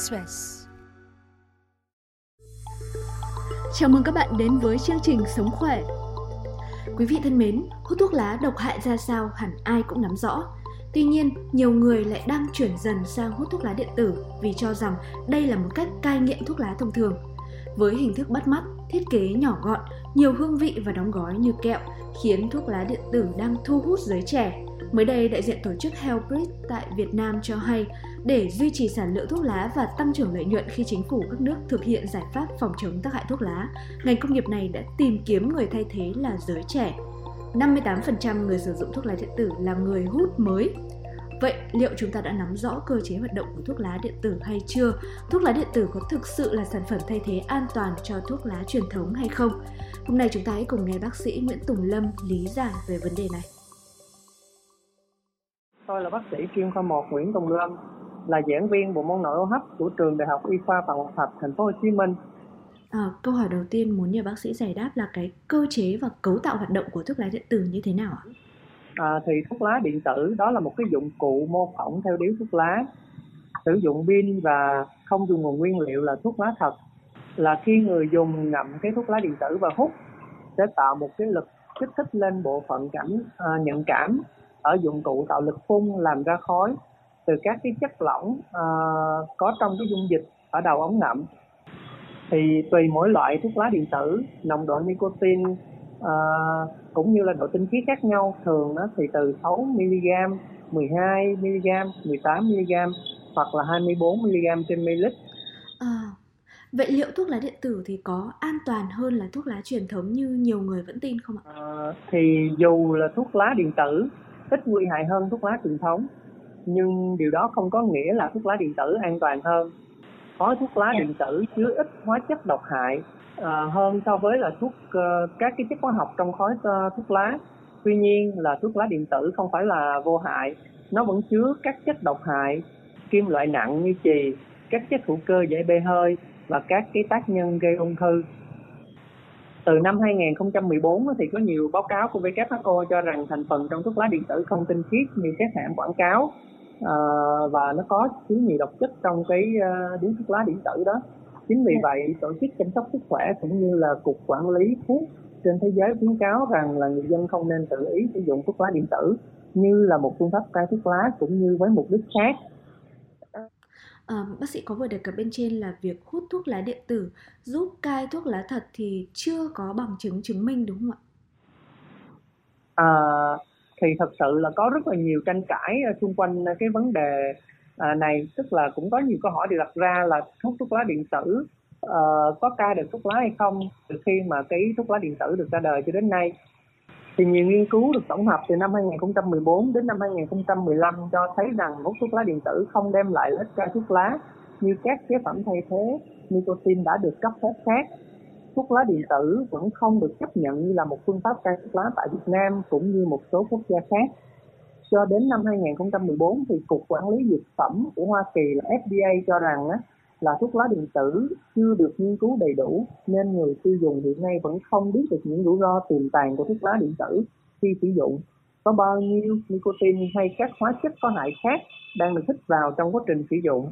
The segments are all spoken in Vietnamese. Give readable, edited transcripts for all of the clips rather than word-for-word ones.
Express. Chào mừng các bạn đến với chương trình Sống Khỏe. Quý vị thân mến, hút thuốc lá độc hại ra sao hẳn ai cũng nắm rõ. Tuy nhiên, nhiều người lại đang chuyển dần sang hút thuốc lá điện tử vì cho rằng đây là một cách cai nghiện thuốc lá thông thường. Với hình thức bắt mắt, thiết kế nhỏ gọn, nhiều hương vị và đóng gói như kẹo khiến thuốc lá điện tử đang thu hút giới trẻ. Mới đây, đại diện tổ chức HealthBridge tại Việt Nam cho hay, để duy trì sản lượng thuốc lá và tăng trưởng lợi nhuận khi chính phủ các nước thực hiện giải pháp phòng chống tác hại thuốc lá, ngành công nghiệp này đã tìm kiếm người thay thế là giới trẻ. 58% người sử dụng thuốc lá điện tử là người hút mới. Vậy liệu chúng ta đã nắm rõ cơ chế hoạt động của thuốc lá điện tử hay chưa? Thuốc lá điện tử có thực sự là sản phẩm thay thế an toàn cho thuốc lá truyền thống hay không? Hôm nay chúng ta hãy cùng nghe bác sĩ Nguyễn Tùng Lâm lý giải về vấn đề này. Tôi là bác sĩ chuyên khoa 1 Nguyễn Tùng Lâm, là giảng viên bộ môn nội hô hấp của trường Đại học Y khoa Phạm Ngọc Thạch, Thành phố Hồ Chí Minh. Câu hỏi đầu tiên muốn nhờ bác sĩ giải đáp là cái cơ chế và cấu tạo hoạt động của thuốc lá điện tử như thế nào ạ? Thì thuốc lá điện tử đó là một cái dụng cụ mô phỏng theo điếu thuốc lá, sử dụng pin và không dùng nguồn nguyên liệu là thuốc lá thật. Là khi người dùng ngậm cái thuốc lá điện tử và hút sẽ tạo một cái lực kích thích lên bộ phận nhận cảm ở dụng cụ, tạo lực phun làm ra khói từ các cái chất lỏng có trong cái dung dịch ở đầu ống ngậm. Thì tùy mỗi loại thuốc lá điện tử, nồng độ nicotine cũng như là độ tinh khiết khác nhau, thường nó thì từ 6mg, 12mg, 18mg hoặc là 24mg trên ml. Vậy liệu thuốc lá điện tử thì có an toàn hơn là thuốc lá truyền thống như nhiều người vẫn tin không ạ? Thì dù là thuốc lá điện tử ít nguy hại hơn thuốc lá truyền thống, nhưng điều đó không có nghĩa là thuốc lá điện tử an toàn hơn. Khói thuốc lá điện tử chứa ít hóa chất độc hại hơn so với là các cái chất hóa học trong khói thuốc lá. Tuy nhiên là thuốc lá điện tử không phải là vô hại, nó vẫn chứa các chất độc hại, kim loại nặng như chì, các chất hữu cơ dễ bê hơi và các cái tác nhân gây ung thư. Từ năm 2014 thì có nhiều báo cáo của WHO cho rằng thành phần trong thuốc lá điện tử không tinh khiết như các hãng quảng cáo, và nó có chứa nhiều độc chất trong cái điếu thuốc lá điện tử đó. Chính vì vậy, tổ chức chăm sóc sức khỏe cũng như là cục quản lý thuốc trên thế giới khuyến cáo rằng là người dân không nên tự ý sử dụng thuốc lá điện tử như là một phương pháp cai thuốc lá cũng như với mục đích khác. Bác sĩ có vừa đề cập bên trên là việc hút thuốc lá điện tử giúp cai thuốc lá thật thì chưa có bằng chứng chứng minh, đúng không ạ? Thì thật sự là có rất là nhiều tranh cãi xung quanh cái vấn đề này, tức là cũng có nhiều câu hỏi được đặt ra là hút thuốc lá điện tử có cai được thuốc lá hay không từ khi mà cái thuốc lá điện tử được ra đời cho đến nay. Thì nhiều nghiên cứu được tổng hợp từ năm 2014 đến năm 2015 cho thấy rằng hút thuốc lá điện tử không đem lại lợi ích cho thuốc lá như các chế phẩm thay thế nicotine đã được cấp phép khác. Thuốc lá điện tử vẫn không được chấp nhận như là một phương pháp cai thuốc lá tại Việt Nam cũng như một số quốc gia khác. Cho đến năm 2014 thì Cục Quản lý Dược phẩm của Hoa Kỳ là FDA cho rằng là thuốc lá điện tử chưa được nghiên cứu đầy đủ nên người tiêu dùng hiện nay vẫn không biết được những rủi ro tiềm tàng của thuốc lá điện tử khi sử dụng, có bao nhiêu nicotine hay các hóa chất có hại khác đang được hít vào trong quá trình sử dụng.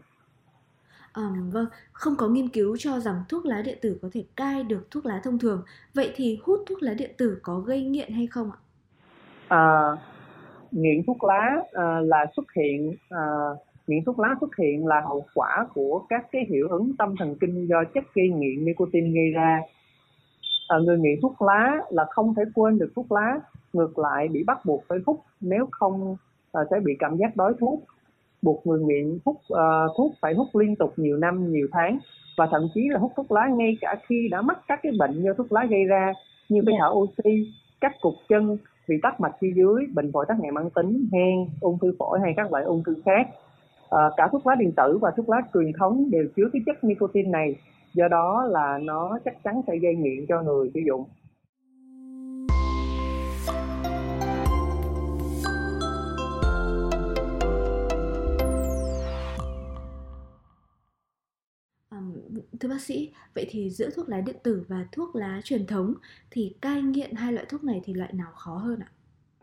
Vâng, không có nghiên cứu cho rằng thuốc lá điện tử có thể cai được thuốc lá thông thường. Vậy thì hút thuốc lá điện tử có gây nghiện hay không ạ? Nghiện thuốc lá Nghiện thuốc lá xuất hiện là hậu quả của các cái hiệu ứng tâm thần kinh do chất gây nghiện nicotine gây ra. Người nghiện thuốc lá là không thể quên được thuốc lá, ngược lại bị bắt buộc phải hút, nếu không sẽ bị cảm giác đói thuốc. Buộc người nghiện hút thuốc phải hút liên tục nhiều năm, nhiều tháng, và thậm chí là hút thuốc lá ngay cả khi đã mắc các cái bệnh do thuốc lá gây ra như phải thở oxy, các cụt chân, vì tắc mạch chi dưới, bệnh phổi tắc nghẽn mãn tính, hen, ung thư phổi hay các loại ung thư khác. Cả thuốc lá điện tử và thuốc lá truyền thống đều chứa cái chất nicotine này, do đó là nó chắc chắn sẽ gây nghiện cho người sử dụng. Thưa bác sĩ, vậy thì giữa thuốc lá điện tử và thuốc lá truyền thống thì cai nghiện hai loại thuốc này thì loại nào khó hơn ạ?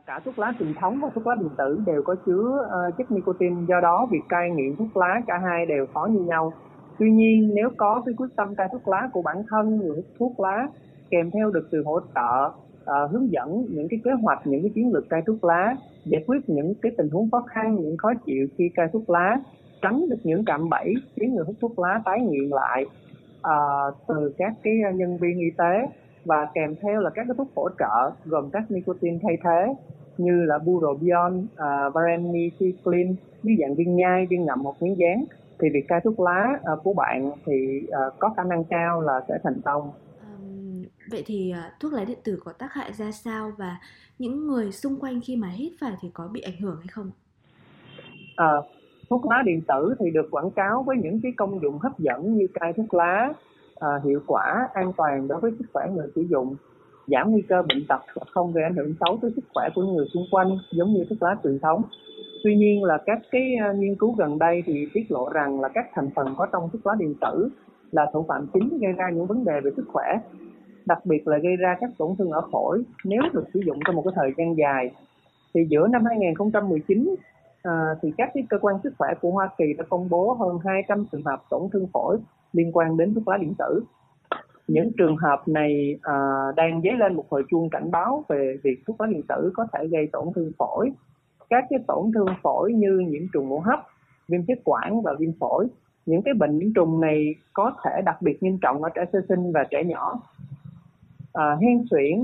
Cả thuốc lá truyền thống và thuốc lá điện tử đều có chứa chất nicotine, do đó việc cai nghiện thuốc lá cả hai đều khó như nhau. Tuy nhiên, nếu có cái quyết tâm cai thuốc lá của bản thân người hút thuốc lá kèm theo được sự hỗ trợ, hướng dẫn những cái kế hoạch, những cái chiến lược cai thuốc lá, giải quyết những cái tình huống khó khăn, những khó chịu khi cai thuốc lá, tránh được những cạm bẫy khiến người hút thuốc lá tái nghiện lại từ các cái nhân viên y tế, và kèm theo là các cái thuốc hỗ trợ gồm các nicotine thay thế như là burobian, Varemi, T-Clean dưới dạng viên nhai, viên ngậm hoặc miếng dán, thì việc cai thuốc lá của bạn thì có khả năng cao là sẽ thành công. Vậy thì thuốc lá điện tử có tác hại ra sao, và những người xung quanh khi mà hít phải thì có bị ảnh hưởng hay không? Thuốc lá điện tử thì được quảng cáo với những cái công dụng hấp dẫn như cai thuốc lá, hiệu quả, an toàn đối với sức khỏe người sử dụng, giảm nguy cơ bệnh tật và không gây ảnh hưởng xấu tới sức khỏe của người xung quanh giống như thuốc lá truyền thống. Tuy nhiên là các cái nghiên cứu gần đây thì tiết lộ rằng là các thành phần có trong thuốc lá điện tử là thủ phạm chính gây ra những vấn đề về sức khỏe, đặc biệt là gây ra các tổn thương ở phổi nếu được sử dụng trong một cái thời gian dài. Thì giữa năm 2019 thì các cái cơ quan sức khỏe của Hoa Kỳ đã công bố hơn 200 trường hợp tổn thương phổi liên quan đến thuốc lá điện tử. Những trường hợp này đang dấy lên một hồi chuông cảnh báo về việc thuốc lá điện tử có thể gây tổn thương phổi. Các cái tổn thương phổi như nhiễm trùng hô hấp, viêm phế quản và viêm phổi. Những cái bệnh nhiễm trùng này có thể đặc biệt nghiêm trọng ở trẻ sơ sinh và trẻ nhỏ. Hen suyễn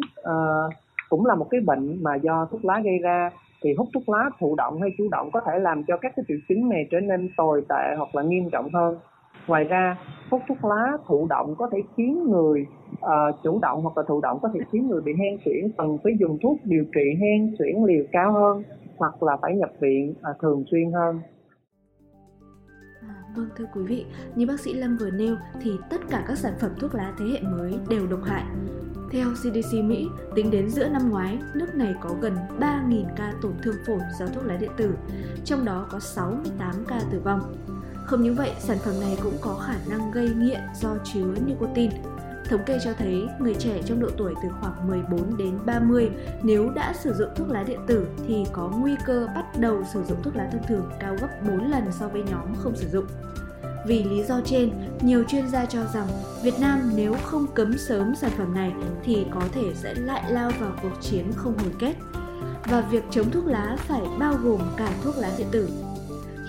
cũng là một cái bệnh mà do thuốc lá gây ra. Thì hút thuốc lá thụ động hay chủ động có thể làm cho các cái triệu chứng này trở nên tồi tệ hoặc là nghiêm trọng hơn. Ngoài ra, hút thuốc lá thụ động có thể khiến người chủ động hoặc là thụ động có thể khiến người bị hen suyễn cần phải dùng thuốc điều trị hen suyễn liều cao hơn hoặc là phải nhập viện thường xuyên hơn. Vâng, thưa quý vị, như bác sĩ Lâm vừa nêu thì tất cả các sản phẩm thuốc lá thế hệ mới đều độc hại. Theo CDC Mỹ, tính đến giữa năm ngoái, nước này có gần 3.000 ca tổn thương phổi do thuốc lá điện tử, trong đó có 68 ca tử vong. Không những vậy, sản phẩm này cũng có khả năng gây nghiện do chứa nicotine. Thống kê cho thấy, người trẻ trong độ tuổi từ khoảng 14 đến 30 nếu đã sử dụng thuốc lá điện tử thì có nguy cơ bắt đầu sử dụng thuốc lá thông thường cao gấp 4 lần so với nhóm không sử dụng. Vì lý do trên, nhiều chuyên gia cho rằng Việt Nam nếu không cấm sớm sản phẩm này thì có thể sẽ lại lao vào cuộc chiến không hồi kết. Và việc chống thuốc lá phải bao gồm cả thuốc lá điện tử.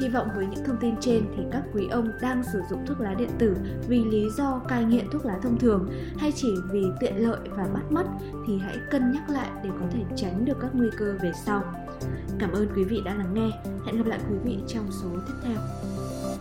Hy vọng với những thông tin trên thì các quý ông đang sử dụng thuốc lá điện tử vì lý do cai nghiện thuốc lá thông thường hay chỉ vì tiện lợi và bắt mắt thì hãy cân nhắc lại để có thể tránh được các nguy cơ về sau. Cảm ơn quý vị đã lắng nghe. Hẹn gặp lại quý vị trong số tiếp theo.